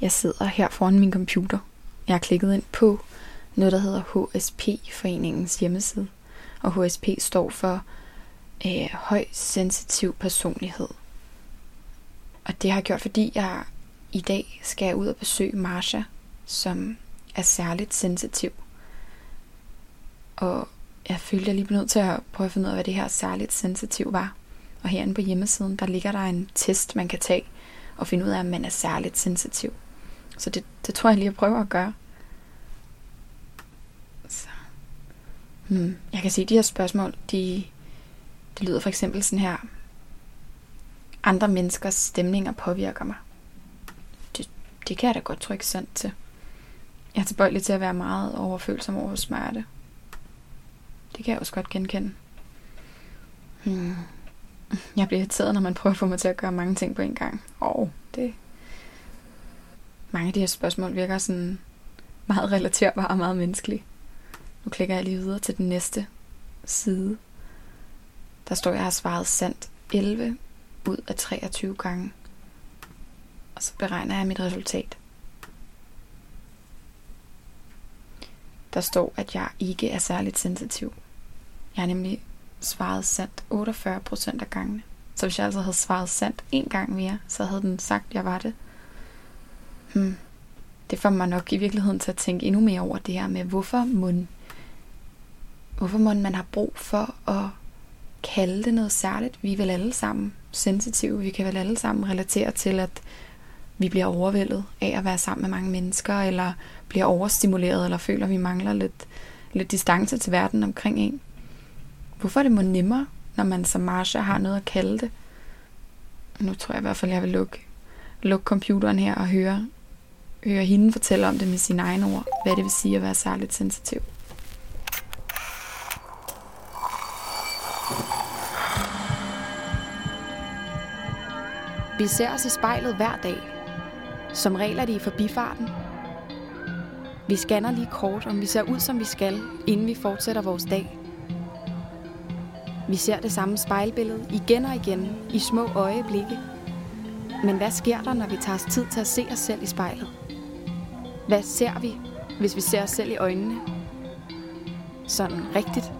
Jeg sidder her foran min computer. Jeg har klikket ind på noget, der hedder HSP-foreningens hjemmeside. Og HSP står for høj sensitiv personlighed. Og det har jeg gjort, fordi jeg i dag skal ud og besøge Marsha, som er særligt sensitiv. Og jeg følte, jeg lige blev nødt til at prøve at finde ud af, hvad det her særligt sensitiv var. Og herinde på hjemmesiden, der ligger der en test, man kan tage og finde ud af, om man er særligt sensitiv. Så det tror jeg lige, jeg prøver at gøre. Så. Jeg kan se, de her spørgsmål, det lyder for eksempel sådan her. Andre menneskers stemninger påvirker mig. Det kan jeg da godt trykke sandt til. Jeg er tilbøjelig til at være meget overfølsom over smerte. Det kan jeg også godt genkende. Jeg bliver irriteret, når man prøver at få mig til at gøre mange ting på en gang. Mange af de her spørgsmål virker sådan meget relaterbare og meget menneskelige. Nu klikker jeg lige videre til den næste side. Der står, at jeg har svaret sandt 11 ud af 23 gange. Og så beregner jeg mit resultat. Der står, at jeg ikke er særligt sensitiv. Jeg har nemlig svaret sandt 48% af gangene. Så hvis jeg altså havde svaret sandt en gang mere, så havde den sagt, at jeg var det. Det får mig nok i virkeligheden til at tænke endnu mere over det her med, hvorfor må man har brug for at kalde det noget særligt. Vi er vel alle sammen sensitive. Vi kan vel alle sammen relatere til, at vi bliver overvældet af at være sammen med mange mennesker, eller bliver overstimuleret, eller føler, at vi mangler lidt distance til verden omkring en. Hvorfor er det måske nemmere, når man som Marsha har noget at kalde det? Nu tror jeg i hvert fald, at jeg vil lukke computeren her og høre hende fortælle om det med sine egne ord, hvad det vil sige at være særligt sensitiv. Vi ser os i spejlet hver dag. Som regel er det i forbifarten. Vi scanner lige kort, om vi ser ud, som vi skal, inden vi fortsætter vores dag. Vi ser det samme spejlbillede igen og igen, i små øjeblikke. Men hvad sker der, når vi tager os tid til at se os selv i spejlet? Hvad ser vi, hvis vi ser os selv i øjnene? Sådan rigtigt.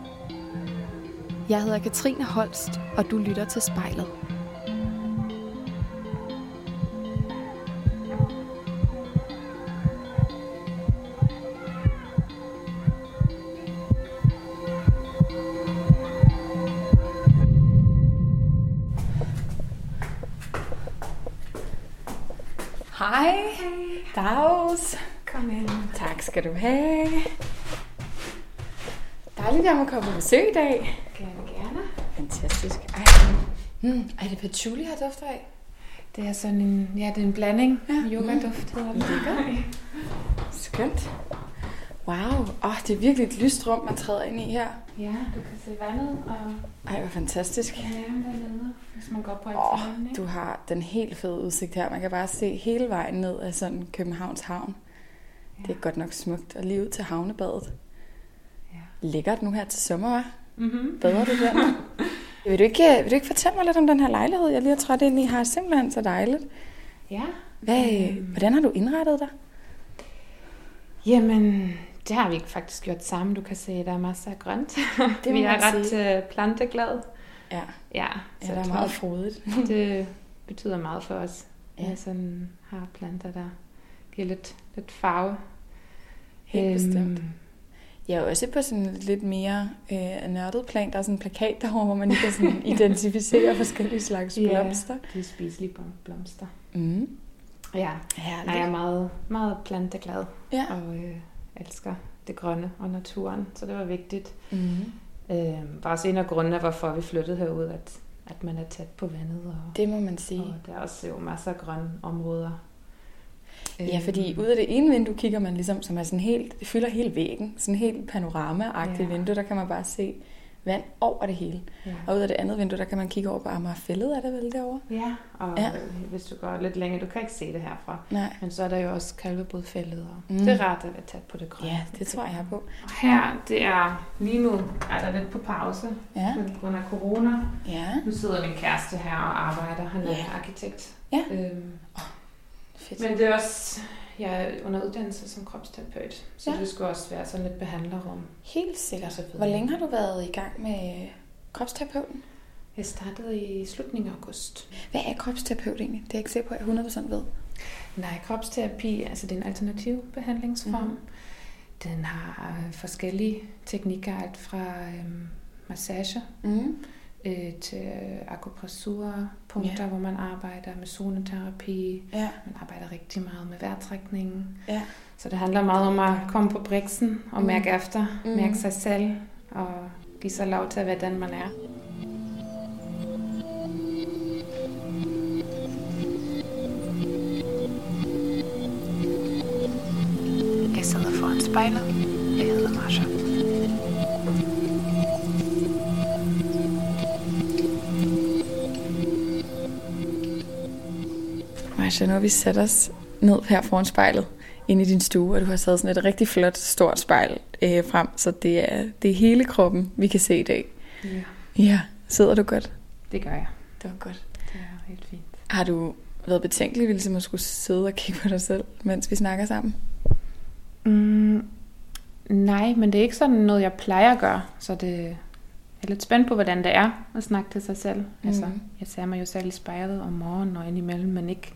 Jeg hedder Katrine Holst, og du lytter til Spejlet. Kom ind. Tak skal du have. Dejligt, at jeg må komme på besøg i dag. Gerne. Fantastisk. Ej, det patchouli har dufter af. Det er sådan en, det er en blanding. Ja. Yoga-duft hedder det. Nej. Skønt. Wow. Det er virkelig et lyst rum, man træder ind i her. Ja, du kan se vandet. Ej, hvor fantastisk. Ja, dernede, hvis man går på et træning. Du har den helt fede udsigt her. Man kan bare se hele vejen ned af sådan Københavns Havn. Ja. Det er godt nok smukt. Og lige ud til havnebadet. Ja. Lækkert nu her til sommer, hva'? Mm-hmm. Bader du den? Vil du ikke fortælle mig lidt om den her lejlighed, jeg lige har trådt ind i? Har simpelthen så dejligt. Ja. Hvordan har du indrettet dig? Jamen, det har vi ikke faktisk gjort sammen. Du kan se, der er masser af grønt. Det vi er ret planteglad. Ja, så det er meget frodigt. Det betyder meget for os. Ja. Jeg sådan har planter, der giver lidt farve. Helt bestemt. Jeg er også på sådan lidt mere nørdet plan. Der er sådan en plakat derovre, hvor man kan sådan identificere forskellige slags blomster. Ja, de spiselige blomster. Mm. Ja, jeg er meget, meget planteglad. Ja. Og elsker det grønne og naturen, så det var vigtigt. Mm-hmm. Var også en af grundene, hvorfor vi flyttede herud, at man er tæt på vandet. Og, det må man sige. Og der er også jo masser af grønne områder. Ja, fordi ud af det ene vindue kigger man ligesom, som er sådan helt, det fylder hele væggen, sådan helt panorama-agtigt vindue, der kan man bare se vand over det hele. Ja. Og ud af det andet vindue, der kan man kigge over på Amagerfællet, er der vel derovre? Ja, og hvis du går lidt længere, du kan ikke se det herfra. Nej. Men så er der jo også kalvebodfællet, og det er rart at være tæt på det grønne. Ja, det tror jeg på. Og her, det er lige nu, der er lidt på pause, på grund af corona. Ja. Nu sidder min kæreste her og arbejder, han er arkitekt. Ja. Fedt. Men det er også, jeg er under uddannelse som kropsterapeut, så det skulle også være sådan lidt behandlerrum. Helt sikkert. Hvor længe har du været i gang med kropsterapeuten? Jeg startede i slutningen af august. Hvad er kropsterapeut egentlig? Det er jeg ikke sikker på, at jeg 100% ved. Nej, kropsterapi, altså det er en alternativ behandlingsform. Mm-hmm. Den har forskellige teknikker, alt fra massage til akupressure, punkter, hvor man arbejder med zoneterapi. Yeah. Man arbejder rigtig meget med vejrtrækningen. Yeah. Så det handler meget om at komme på briksen og mærke efter, mærke sig selv og give sig lov til, hvordan man er. Spejlet. Jeg hedder Marsha. Marsha, nu har vi sat os ned her foran spejlet inde i din stue, og du har sat sådan et rigtig flot, stort spejl frem, så det er hele kroppen, vi kan se i dag. Ja. Ja, sidder du godt? Det gør jeg. Det var godt. Det er helt fint. Har du været betænkelig ved ligesom at skulle sidde og kigge på dig selv, mens vi snakker sammen? Nej, men det er ikke sådan noget, jeg plejer at gøre, så det er lidt spændt på, hvordan det er at snakke til sig selv. Altså, jeg ser mig jo selv i spejlet om morgenen og indimellem, men ikke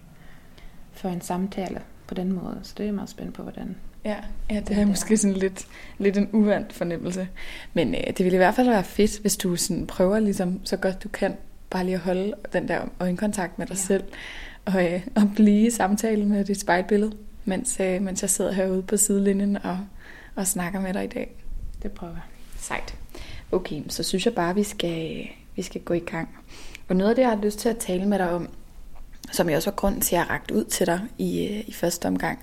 for en samtale på den måde, så det er meget spændt på, hvordan. Ja, det er måske sådan lidt en uvant fornemmelse, men det ville i hvert fald være fedt, hvis du sådan prøver ligesom, så godt du kan, bare lige at holde den der øjenkontakt med dig selv og blive i samtale med dit spejlbillede. Mens jeg sidder herude på sidelinjen og snakker med dig i dag. Det prøver jeg. Sejt. Okay, så synes jeg bare, vi skal gå i gang. Og noget af det, jeg har lyst til at tale med dig om, som jeg også var grunden til, at jeg har rakt ud til dig i første omgang,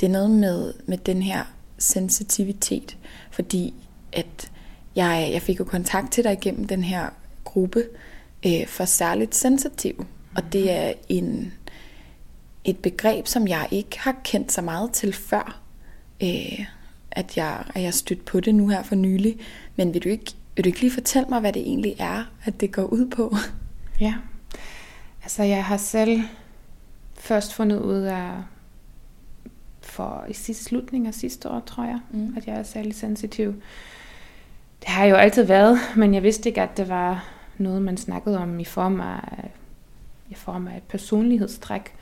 det er noget med den her sensitivitet. Fordi at jeg fik jo kontakt til dig igennem den her gruppe for særligt sensitive. Mm-hmm. Og det er et begreb, som jeg ikke har kendt så meget til før, at jeg stødt på det nu her for nylig. Men vil du ikke lige fortælle mig, hvad det egentlig er, at det går ud på? Ja, altså jeg har selv først fundet ud af for i slutningen af sidste år, tror jeg, at jeg er særlig sensitiv. Det har jo altid været, men jeg vidste ikke, at det var noget, man snakkede om i form af et personlighedstræk.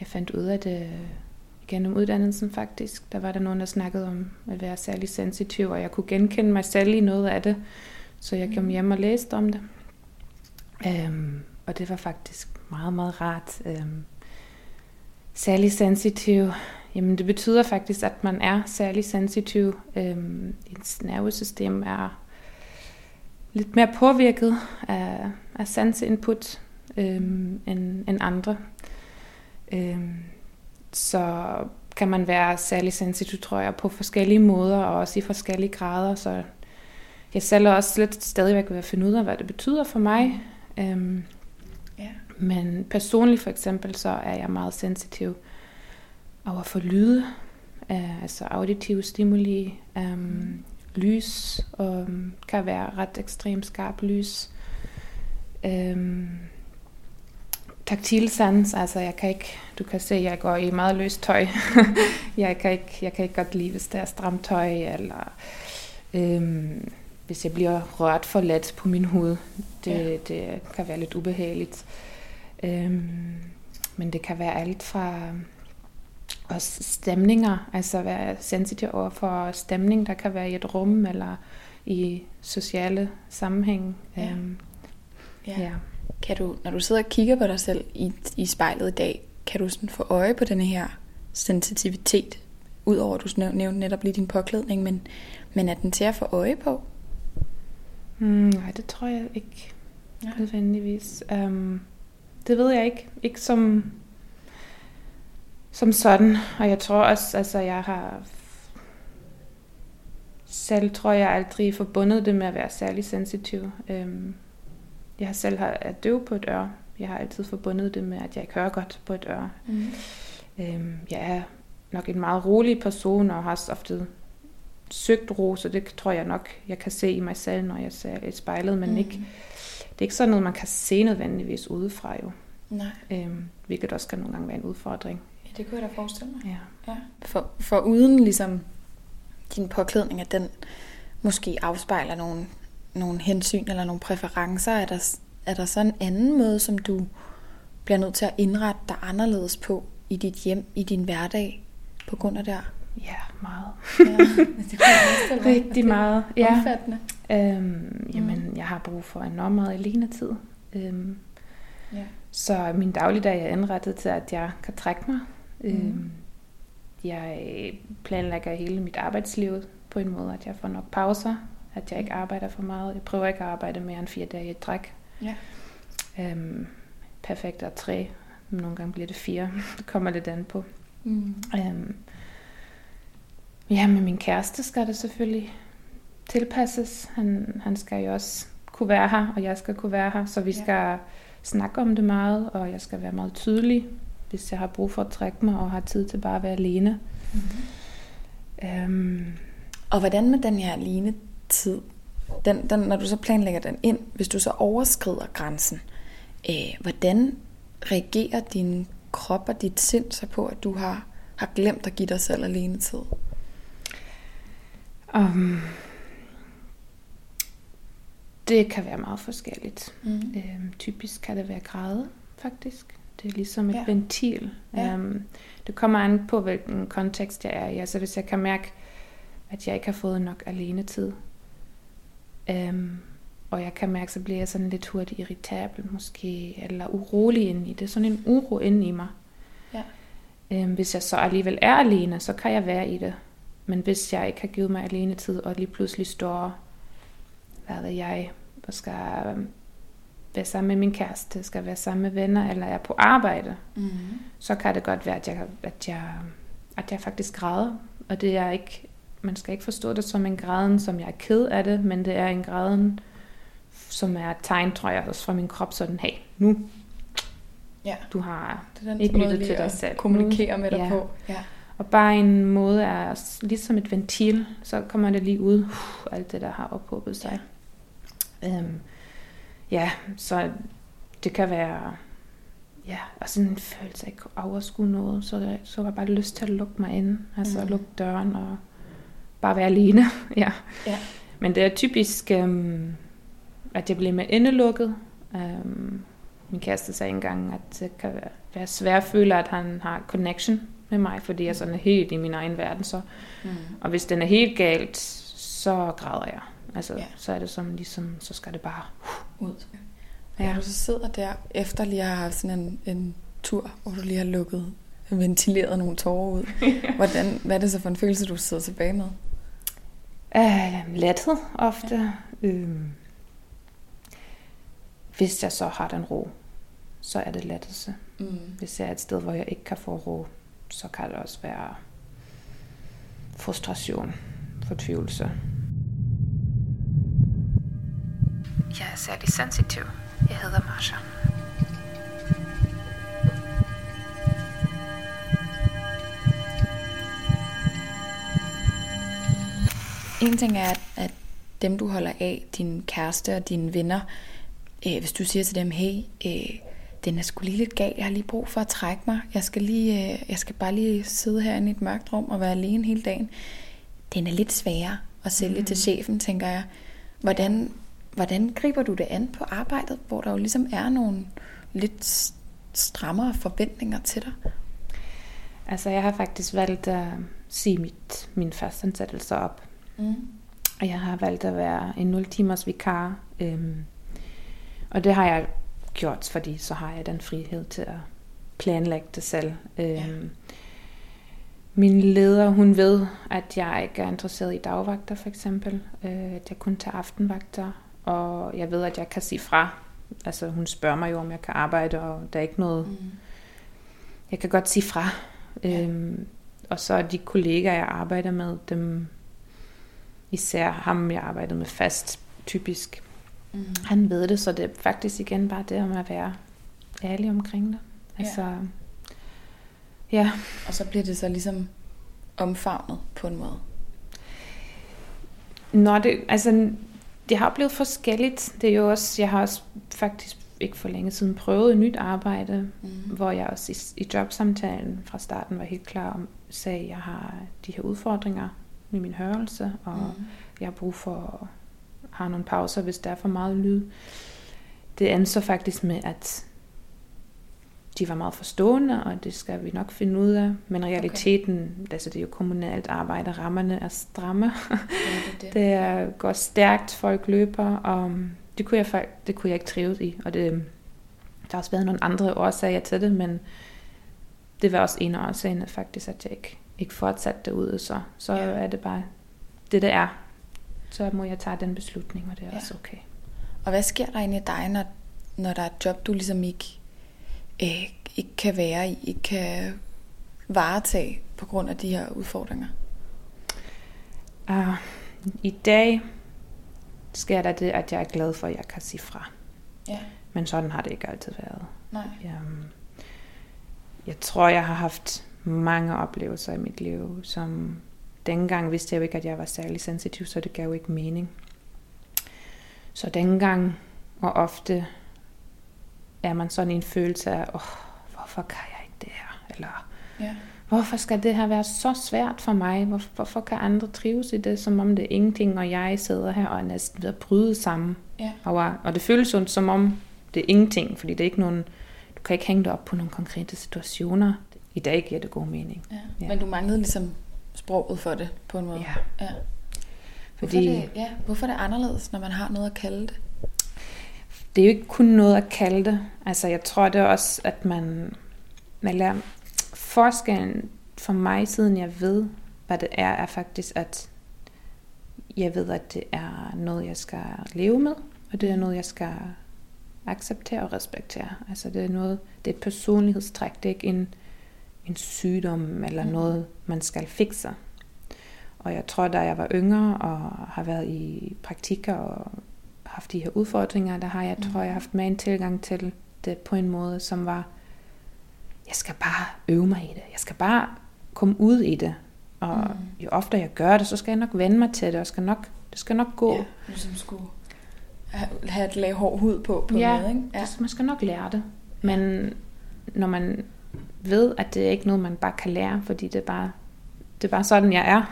Jeg fandt ud af det gennem uddannelsen faktisk. Der var der nogen, der snakkede om at være særlig sensitiv, og jeg kunne genkende mig selv i noget af det. Så jeg kom hjem og læste om det. Og det var faktisk meget, meget rart. Særlig sensitiv. Jamen det betyder faktisk, at man er særlig sensitiv. Ens nervesystem er lidt mere påvirket af sanseinput end andre. Så kan man være særlig sensitiv, tror jeg, på forskellige måder og også i forskellige grader. Så jeg selv er også lidt stadigvæk ved at finde ud af, hvad det betyder for mig. Men personligt for eksempel, så er jeg meget sensitiv over for lyde, altså auditive stimuli, lys, og kan være ret ekstremt skarp lys. Taktil sans, altså jeg kan ikke, du kan se, jeg går i meget løst tøj. jeg kan ikke godt lide, hvis der er stramt tøj, eller hvis jeg bliver rørt for let på min hud. Det kan være lidt ubehageligt. Men det kan være alt fra også stemninger, altså være sensitiv over for stemning, der kan være i et rum, eller i sociale sammenhæng. Kan du, når du sidder og kigger på dig selv i spejlet i dag, kan du sådan få øje på den her sensitivitet, udover at du nævnte netop lige din påklædning, men er den til at få øje på? Nej, det tror jeg ikke nødvendigvis. Det ved jeg ikke. Ikke som sådan. Og jeg tror også, altså jeg har selv, tror jeg, aldrig forbundet det med at være særlig sensitiv. Jeg selv er døv på et øre. Jeg har altid forbundet det med, at jeg ikke hører godt på et øre. Jeg er nok en meget rolig person, og har ofte søgt ro, så det tror jeg nok, jeg kan se i mig selv, når jeg ser i spejlet, men ikke, det er ikke sådan noget, man kan se nødvendigvis udefra jo. Nej. Hvilket også kan nogle gange være en udfordring. Ja, det kunne jeg da forestille mig. Ja. Ja. For uden ligesom din påklædning, at den måske afspejler nogle hensyn eller nogle præferencer, er der så en anden måde, som du bliver nødt til at indrette dig anderledes på i dit hjem, i din hverdag, på grund af det? Ja, meget. Ja, det er rigtig meget. Ja. Omfattende. Jamen, jeg har brug for enormt meget alenetid. Ja. Så min dagligdag er indrettet til, at jeg kan trække mig. Jeg planlægger hele mit arbejdsliv på en måde, at jeg får nok pauser, at jeg ikke arbejder for meget. Jeg prøver ikke at arbejde mere end 4 dage i træk. Ja. Perfekt er 3. Nogle gange bliver det 4. Det kommer lidt an på. Ja, men min kæreste skal det selvfølgelig tilpasses. Han skal jo også kunne være her, og jeg skal kunne være her. Så vi skal snakke om det meget, og jeg skal være meget tydelig, hvis jeg har brug for at trække mig og har tid til bare at være alene. Og hvordan med den her alene tid? Den, når du så planlægger den ind, hvis du så overskrider grænsen, hvordan reagerer din krop og dit sind så på, at du har glemt at give dig selv alene tid? Det kan være meget forskelligt. Typisk kan det være græde, faktisk. Det er ligesom et ventil. Ja. Det kommer an på, hvilken kontekst jeg er i. Altså, hvis jeg kan mærke, at jeg ikke har fået nok alenetid, og jeg kan mærke, så bliver jeg sådan lidt hurtigt irritabel måske, eller urolig inde i det. Sådan en uro inde i mig. Ja. Hvis jeg så alligevel er alene, så kan jeg være i det. Men hvis jeg ikke har givet mig alenetid, og lige pludselig står, og skal være sammen med min kæreste, skal være sammen med venner, eller er på arbejde, så kan det godt være, at jeg faktisk græder. Og det er ikke, man skal ikke forstå det som en græden, som jeg er ked af det, men det er en græden, som er et tegn, tror jeg, også fra min krop, sådan, hey, nu, du har ikke lyttet til dig selv. Kommunikere med dig på. Ja. Og bare en måde er ligesom et ventil, så kommer det lige ud, alt det, der har ophobet sig. Så det kan være også en følelse af ikke at overskue noget, så var bare lyst til at lukke mig inde, altså lukke døren og bare være alene. Ja. Men det er typisk, at jeg bliver med indelukket. Min kæreste sagde engang, at det kan være svært at føle, at han har connection med mig, fordi jeg sådan er helt i min egen verden. Så. Og hvis den er helt galt, så græder jeg. Altså, så er det som ligesom, så skal det bare ud. Ja. Når du så sidder der, efter lige har haft sådan en tur, hvor du lige har lukket, ventileret nogle tårer ud, hvad er det så for en følelse, du sidder tilbage med? Lethed ofte. Hvis jeg så har den ro, så er det lettelse. Hvis jeg er et sted, hvor jeg ikke kan få ro, så kan det også være frustration, fortvivlelse. Jeg er særlig sensitiv. Jeg hedder Marsha. En ting er, at dem du holder af, din kæreste og dine venner, hvis du siger til dem, hey, den er sgu lige lidt gal, jeg har lige brug for at trække mig, jeg skal bare lige sidde herinde i et mørkt rum og være alene hele dagen. Den er lidt sværere at sælge til chefen, tænker jeg. Hvordan griber du det an på arbejdet, hvor der jo ligesom er nogle lidt strammere forventninger til dig? Altså, jeg har faktisk valgt at sige min fastansættelse op. Og jeg har valgt at være en 0-timers vikar. Og det har jeg gjort, fordi så har jeg den frihed til at planlægge det selv. Min leder, hun ved, at jeg ikke er interesseret i dagvagter, for eksempel. At jeg kun tager aftenvagter. Og jeg ved, at jeg kan sige fra. Altså, hun spørger mig jo, om jeg kan arbejde, og der er ikke noget... Jeg kan godt sige fra. Og så de kollegaer, jeg arbejder med, dem... Især ham, jeg arbejdede med fast, typisk. Han ved det, så det er faktisk igen bare det om at være ærlig omkring det. Altså... Ja. Og så bliver det så ligesom omfavnet på en måde. Nå, det har blevet forskelligt. Det er jo også, jeg har også faktisk ikke for længe siden prøvet et nyt arbejde, hvor jeg også i jobsamtalen fra starten var helt klar om, sagde, at jeg har de her udfordringer med min hørelse, og jeg har brug for har nogle pauser, hvis der er for meget lyd. Det endte så faktisk med, at de var meget forstående, og det skal vi nok finde ud af. Men realiteten, altså det er jo kommunalt arbejde, rammerne er stramme. Ja, det går stærkt, folk løber, og det kunne jeg ikke trives i. Og det, der har også været nogle andre årsager til det, men det var også en af årsagerne faktisk, at jeg ikke fortsatte derude. Så er det bare det, det er. Så må jeg tage den beslutning, og det er også okay. Og hvad sker der inde i dig, når der er et job, du ligesom ikke kan være i, ikke kan varetage på grund af de her udfordringer? I dag sker der det, at jeg er glad for, at jeg kan sige fra. Ja. Men sådan har det ikke altid været. Nej. Jeg tror, jeg har haft mange oplevelser i mit liv, som dengang vidste jeg jo ikke, at jeg var særlig sensitiv, så det gav jo ikke mening. Så dengang, og ofte er man sådan i en følelse af, hvorfor kan jeg ikke det her? Eller, hvorfor skal det her være så svært for mig? Hvorfor kan andre trives i det, som om det er ingenting, og jeg sidder her og er næsten ved at bryde sammen? Ja. Og det føles jo som om det er ingenting, fordi det er ikke nogen, du kan ikke hænge dig op på nogle konkrete situationer. I dag giver det god mening. Ja. Ja. Men du manglede ligesom sproget for det, på en måde. Ja. Hvorfor er det anderledes, når man har noget at kalde det? Det er jo ikke kun noget at kalde det. Altså, jeg tror det også, at man lærer. Forskellen for mig, siden jeg ved, hvad det er faktisk, at jeg ved, at det er noget, jeg skal leve med, og det er noget, jeg skal acceptere og respektere. Altså, det er noget, det er et personlighedstræk, det er ikke en sygdom eller noget, man skal fikse. Og jeg tror, da jeg var yngre og har været i praktikker og haft de her udfordringer, der har jeg, tror jeg, haft med en tilgang til det på en måde, som var, jeg skal bare øve mig i det. Jeg skal bare komme ud i det. Og jo oftere jeg gør det, så skal jeg nok vende mig til det, og det skal nok gå. Ja, ligesom skulle have et lag hård hud på noget, ikke? Ja, man skal nok lære det. Men når man ved, at det er ikke noget, man bare kan lære, fordi det er bare sådan, jeg er.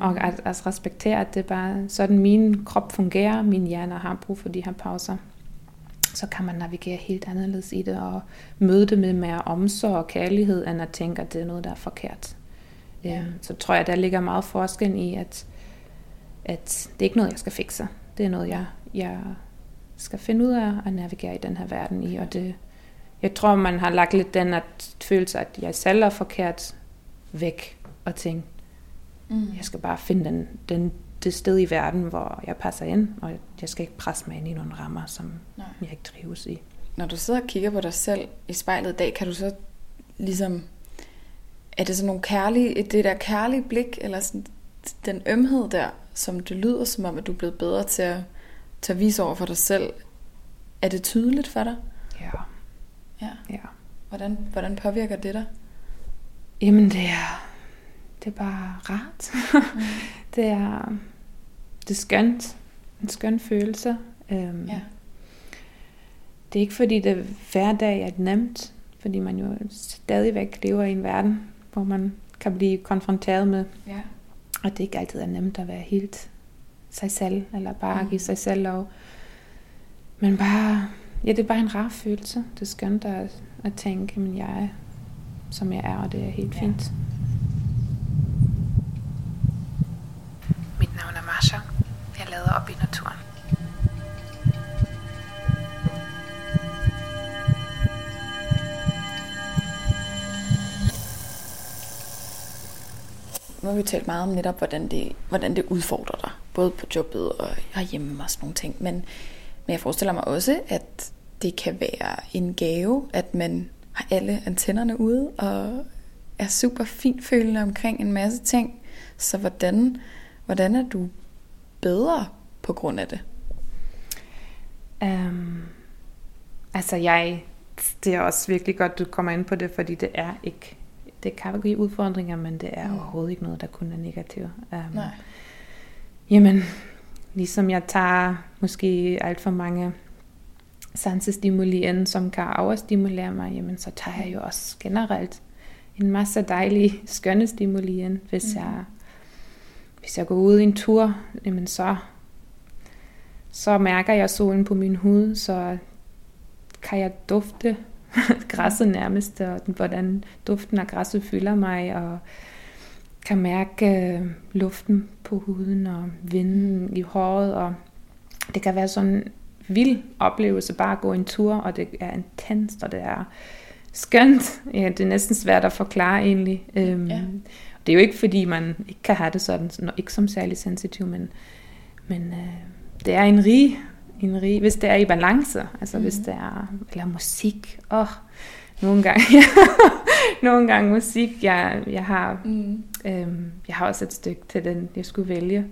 Og at respektere, at det er bare sådan, min krop fungerer, min hjerne har brug for de her pauser. Så kan man navigere helt anderledes i det, og møde det med mere omsorg og kærlighed, end at tænke, at det er noget, der er forkert. Ja. Så tror jeg, der ligger meget forskel i, at det er ikke noget, jeg skal fikse. Det er noget, jeg skal finde ud af at navigere i den her verden i. Og det, jeg tror, man har lagt lidt den at følelse, at jeg selv er forkert, væk. Og tænke, jeg skal bare finde det sted i verden, hvor jeg passer ind, og jeg skal ikke presse mig ind i nogle rammer, som jeg ikke trives i. Når du sidder og kigger på dig selv i spejlet i dag, kan du så ligesom, er det sådan nogle kærlige, det der kærlige blik, eller sådan den ømhed der, som det lyder som om, at du er blevet bedre til at vise over for dig selv, er det tydeligt for dig? Ja. Hvordan påvirker det dig? Jamen det er bare rart. Det er skønt. En skøn følelse. Det er ikke fordi, det hver dag er nemt, fordi man jo stadigvæk lever i en verden, hvor man kan blive konfronteret med, at det ikke altid er nemt at være helt sig selv, eller bare give sig selv lov. Men bare, det er bare en rar følelse. Det er skønt at tænke, men jeg er, som jeg er, og det er helt fint. Mit navn er Marsha. Jeg lader op i naturen. Nu har vi talt meget om netop, hvordan det udfordrer dig. Både på jobbet og herhjemme og sådan nogle ting. Men jeg forestiller mig også, at det kan være en gave, at man har alle antennerne ude og er super fintfølende omkring en masse ting. Så hvordan er du bedre på grund af det? Det er også virkelig godt, du kommer ind på det, fordi det er ikke, det kan give udfordringer, men det er overhovedet ikke noget, der kun er negativt. Nej. Jamen, ligesom jeg tager måske alt for mange sansestimulerende, som kan overstimulere mig, jamen så tager jeg jo også generelt en masse dejlige, skønne stimulerende. Hvis jeg går ud i en tur, jamen så mærker jeg solen på min hud, så kan jeg dufte græsset nærmest, og hvordan duften af græsset fylder mig, og kan mærke luften på huden og vinden i håret, og det kan være sådan en vild oplevelse bare at gå en tur, og det er intenst, og det er skønt. Ja, det er næsten svært at forklare egentlig. Ja. Det er jo ikke fordi man ikke kan have det sådan, ikke som særlig sensitiv, men det er en rig, hvis det er i balance, altså hvis det er, eller musik, nogle gange musik, jeg har, jeg har også et stykke til den, jeg skulle vælge,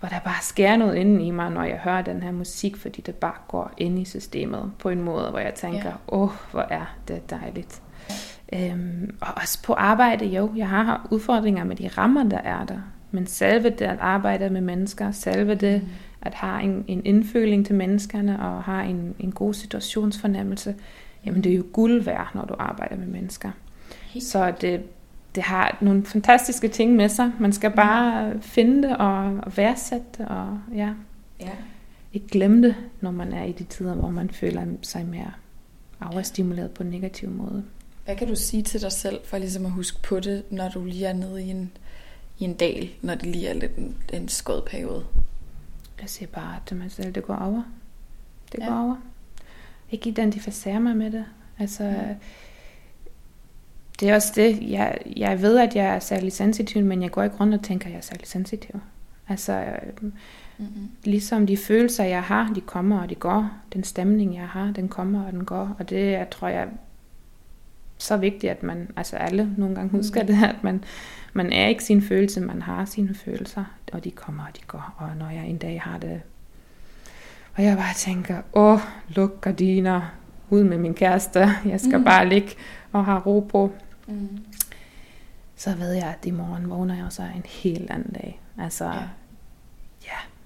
hvor der bare sker noget inden i mig, når jeg hører den her musik, fordi det bare går ind i systemet på en måde, hvor jeg tænker, hvor er det dejligt. Og også på arbejde, jeg har udfordringer med de rammer, der er der, men selve det at arbejde med mennesker, selve det at have en indføling til menneskerne og have en god situationsfornemmelse, jamen det er jo guld værd, når du arbejder med mennesker. Så det har nogle fantastiske ting med sig. Man skal bare finde det og værdsætte det, og ikke glemme det, når man er i de tider, hvor man føler sig mere overstimuleret på en negativ måde. Hvad kan du sige til dig selv for ligesom at huske på det, når du lige er nede i en dal, når det lige er lidt en skød periode? Jeg siger bare til mig selv, det går over. Det går over. Ikke identificere mig med det. Altså, det er også det, jeg ved, at jeg er særlig sensitiv, men jeg går ikke rundt og tænker, at jeg er særlig sensitiv. Altså, ligesom de følelser, jeg har, de kommer og de går. Den stemning, jeg har, den kommer og den går. Og det, jeg tror, jeg så vigtigt, at man, altså alle nogle gange husker det, at man er ikke sin følelse, man har sine følelser, og de kommer, og de går, og når jeg en dag har det, og jeg bare tænker, luk gardiner, ud med min kæreste, jeg skal bare ligge og have ro på, så ved jeg, at i morgen vågner jeg, og så en helt anden dag, altså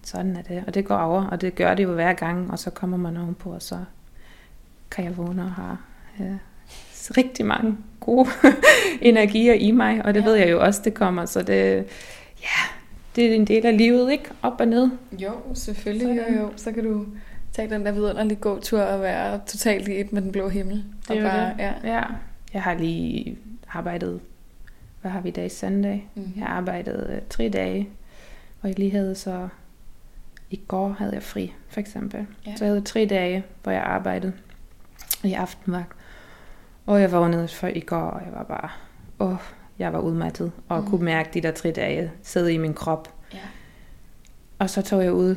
sådan er det, og det går over, og det gør det jo hver gang, og så kommer man ovenpå, og så kan jeg vågne og have rigtig mange gode energier i mig, og det ved jeg jo også, det kommer, så det er en del af livet, ikke? Op og ned. Jo, selvfølgelig. Jo. Så kan du tage den der vidunderlige gåtur og være totalt i et med den blå himmel. Det er bare, det. Ja. Jeg har lige arbejdet, hvad har vi i dag? Søndag. Jeg har arbejdet 3 dage, hvor jeg lige havde så i går havde jeg fri, for eksempel. Ja. Så jeg havde 3 dage, hvor jeg arbejdede i aftenvagt. Og jeg vågnede for i går, og jeg var bare, jeg var udmattet, og kunne mærke de der 3 dage sidde i min krop. Ja. Og så tog jeg ud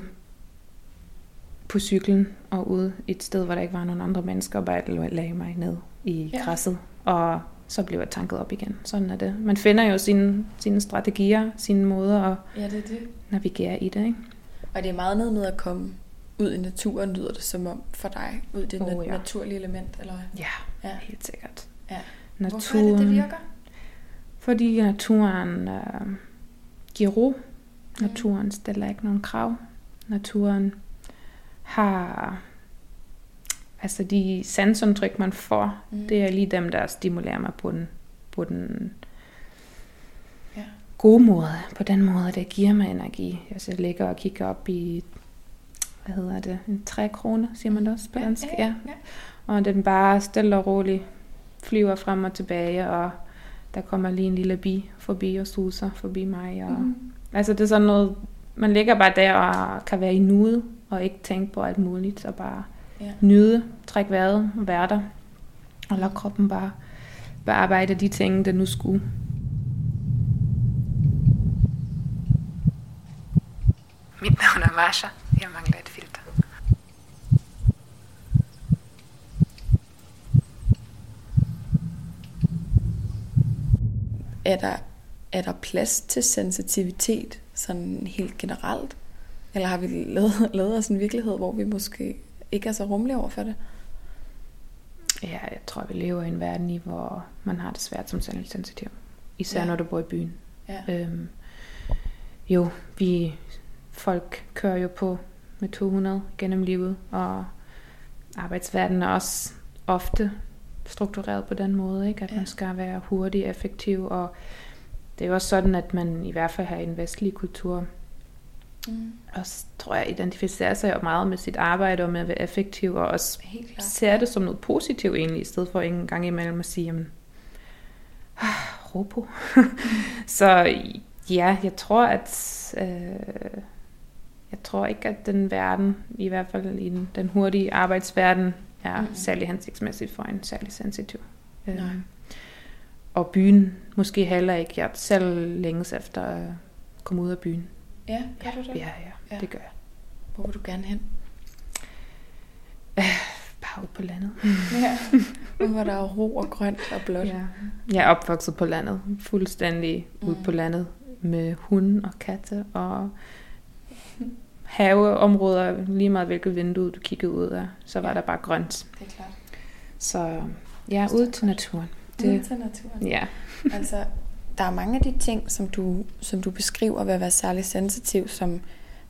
på cyklen, og ud et sted, hvor der ikke var nogen andre mennesker, og bare lagde mig ned i græsset, og så blev jeg tanket op igen. Sådan er det. Man finder jo sine strategier, sine måder at navigere i det, ikke? Og det er meget ned med at komme ud i naturen, lyder det som om for dig, ud i det naturlige element, eller hvad? Ja, helt sikkert. Ja. Naturen, hvorfor er det virker? Fordi naturen giver ro. Naturen stiller ikke nogen krav. Naturen har, altså de sansindtryk, man får, det er lige dem, der stimulerer mig på den gode måde, på den måde, der giver mig energi. Jeg så ligger og kigger op i, hvad hedder det, en trækrone, siger man det også på dansk? Ja. Og den bare stille og roligt flyver frem og tilbage, og der kommer lige en lille bi forbi og suser forbi mig. Og altså det er sådan noget, man ligger bare der og kan være i nuet, og ikke tænke på alt muligt, og bare nyde, trække vejret og være der, og lade kroppen bare bearbejde de ting, der nu skulle. Mit navn er Marsha. Jeg mangler et filter. Er der plads til sensitivitet sådan helt generelt? Eller har vi lavet os en virkelighed, hvor vi måske ikke er så rummelige over for det? Ja, jeg tror, vi lever i en verden, hvor man har det svært som sensitiv. Især når du bor i byen. Ja. Folk kører jo på med 200 gennem livet, og arbejdsverdenen er også ofte struktureret på den måde, ikke? At man skal være hurtig, effektiv, og det er jo også sådan, at man i hvert fald har en vestlig kultur, også tror jeg identificerer sig jo meget med sit arbejde og med at være effektiv, og også ser det som noget positivt egentlig, i stedet for en gang imellem at sige, jamen, ro på. Så ja, jeg tror ikke, at den verden, i hvert fald i den hurtige arbejdsverden, er særlig hensigtsmæssig for en særlig sensitiv. Og byen måske heller ikke. Jeg selv længes efter at komme ud af byen. Ja, gør du det? Ja, det gør jeg. Hvor vil du gerne hen? Bare ud på landet. Hvor der er ro og grønt og blåt. Ja. Jeg er opvokset på landet. Fuldstændig ud på landet. Med hunde og katte og haveområder. Lige meget hvilket vindue du kiggede ud af, så var der bare grønt. Det er klart. Så ja, ud til naturen. Ude til naturen. Ja. Altså, der er mange af de ting, som du beskriver ved at være særlig sensitiv,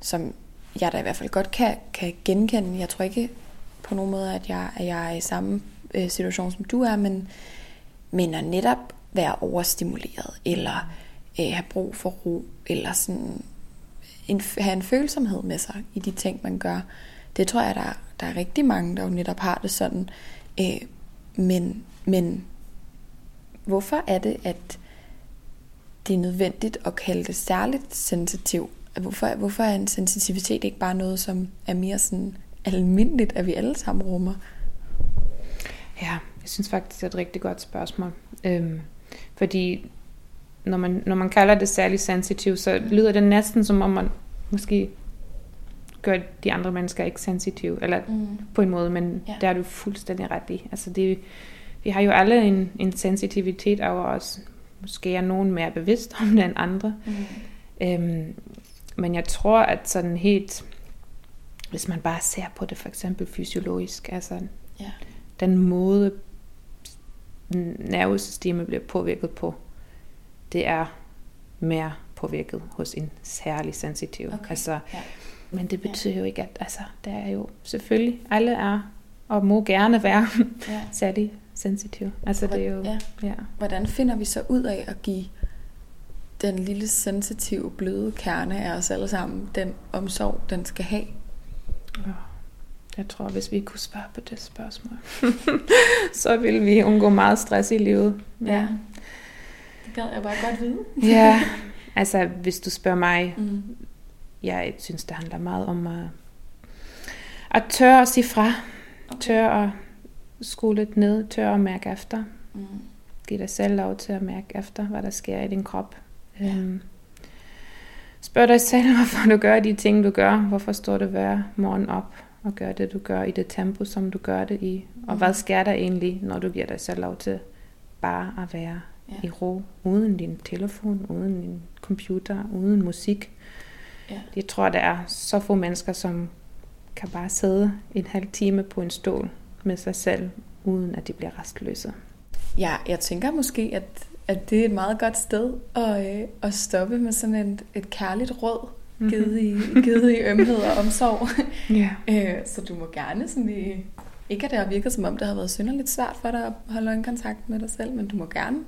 som jeg da i hvert fald godt kan genkende. Jeg tror ikke på nogen måde, at jeg er i samme situation, som du er, men at netop være overstimuleret, eller have brug for ro, eller sådan have en følsomhed med sig i de ting, man gør. Det tror jeg, der er rigtig mange, der jo netop har det sådan. Men hvorfor er det, at det er nødvendigt at kalde det særligt sensitiv? Hvorfor er en sensitivitet ikke bare noget, som er mere sådan almindeligt, at vi alle sammen rummer? Ja, jeg synes faktisk, det er et rigtig godt spørgsmål. Fordi når man kalder det særligt sensitiv, så lyder det næsten som om, man måske gør de andre mennesker ikke sensitive, eller på en måde, men der er du fuldstændig ret i. Altså vi har jo alle en sensitivitet over os. Måske er nogen mere bevidst om det end andre. Men jeg tror, at sådan helt, hvis man bare ser på det for eksempel fysiologisk, altså den måde nervesystemet bliver påvirket på, det er mere påvirket hos en særlig sensitiv. Okay. Altså, men det betyder jo ikke, at altså, der er jo selvfølgelig, alle er og må gerne være særlig sensitiv. Altså, det er jo, Hvordan finder vi så ud af at give den lille sensitive bløde kerne af os alle sammen den omsorg, den skal have? Jeg tror, hvis vi kunne svare på det spørgsmål, så ville vi undgå meget stress i livet. Ja. Det gad jeg bare godt vide. Ja, altså hvis du spørger mig, jeg synes, det handler meget om at tørre at sige fra, tørre at skrue lidt ned, tørre at mærke efter. Giv dig selv lov til at mærke efter, hvad der sker i din krop. Spørg dig selv, hvorfor du gør de ting, du gør. Hvorfor står du hver morgen op og gør det, du gør, i det tempo, som du gør det i? Og hvad sker der egentlig, når du giver dig selv lov til bare at være i ro, uden din telefon, uden din computer, uden musik? Jeg tror, der er så få mennesker, som kan bare sidde en halv time på en stol med sig selv, uden at de bliver restløse. Ja, jeg tænker måske, at det er et meget godt sted at stoppe med sådan et kærligt råd, givet i ømhed og omsorg. Så du må gerne sådan ikke at det har virket, som om det har været synderligt svært for dig at holde en kontakt med dig selv, men du må gerne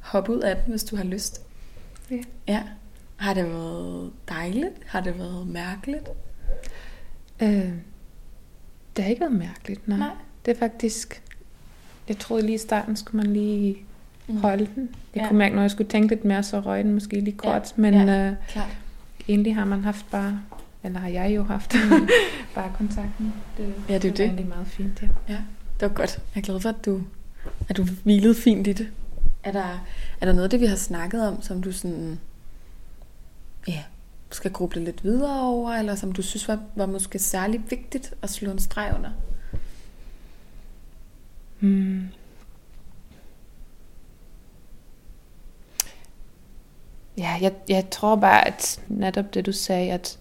hoppe ud af den, hvis du har lyst. Ja. Har det været dejligt? Har det været mærkeligt? Det har ikke været mærkeligt, nej. Det er faktisk... Jeg troede lige i starten, skulle man lige holde den. Jeg kunne mærke, når jeg skulle tænke lidt mere, så røg den måske lige kort. Men egentlig har man haft bare... Eller har jeg jo haft bare kontakten. Det er egentlig meget fint, ja. Det var godt. Jeg er glad for, at du hvilede fint i det. Er der noget af det, vi har snakket om, som du sådan... Ja, skal gruble lidt videre over, eller som du synes var måske særligt vigtigt at slå en streg under? Ja, jeg tror bare, at netop det du sagde, at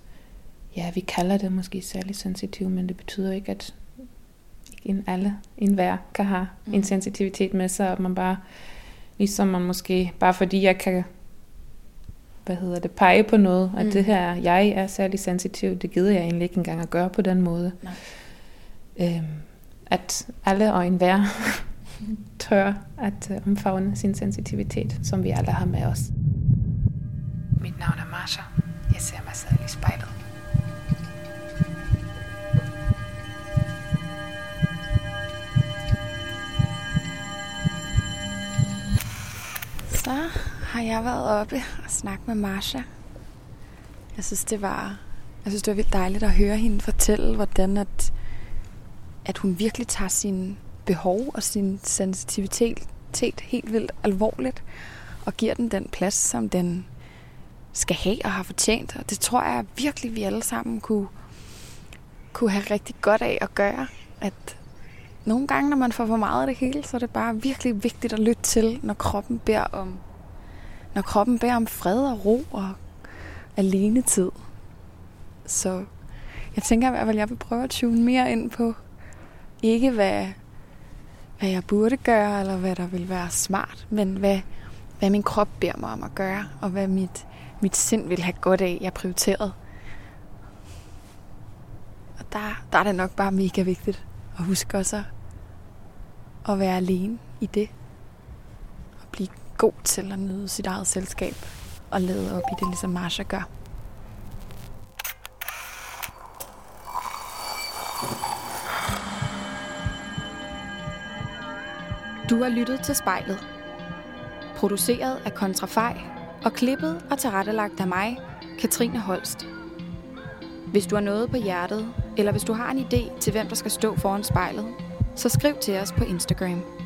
vi kalder det måske særligt sensitiv, men det betyder ikke, at ikke alle, enhver kan have en sensitivitet med sig, og man bare, ligesom man måske, bare fordi jeg kan pege på noget, at det her, jeg er særlig sensitiv, det gider jeg egentlig ikke engang at gøre på den måde. at alle og enhver tør at omfavne sin sensitivitet, som vi alle har med os. Mit navn er Marsha. Jeg ser mig selv i spejlet. Så har jeg været oppe og snakket med Marsha. Jeg synes det var vildt dejligt at høre hende fortælle, hvordan at hun virkelig tager sine behov og sin sensitivitet helt vildt alvorligt og giver den plads, som den skal have og har fortjent. Og det tror jeg virkelig, vi alle sammen kunne have rigtig godt af at gøre. At nogle gange, når man får for meget af det hele, så er det bare virkelig vigtigt at lytte til, når kroppen beder om fred og ro og alene tid. Så jeg tænker i hvert fald, jeg vil prøve at tune mere ind på ikke hvad jeg burde gøre, eller hvad der vil være smart, men hvad min krop beder mig om at gøre, og hvad mit sind vil have godt af, jeg prioriterede. Og der er det nok bare mega vigtigt at huske også at være alene i det. Og blive god til at nyde sit eget selskab, og lade op i det, ligesom Marsha gør. Du har lyttet til Spejlet. Produceret af Kontrafaj og klippet og tilrettelagt af mig, Katrine Holst. Hvis du har noget på hjertet, eller hvis du har en idé til, hvem der skal stå foran spejlet, så skriv til os på Instagram.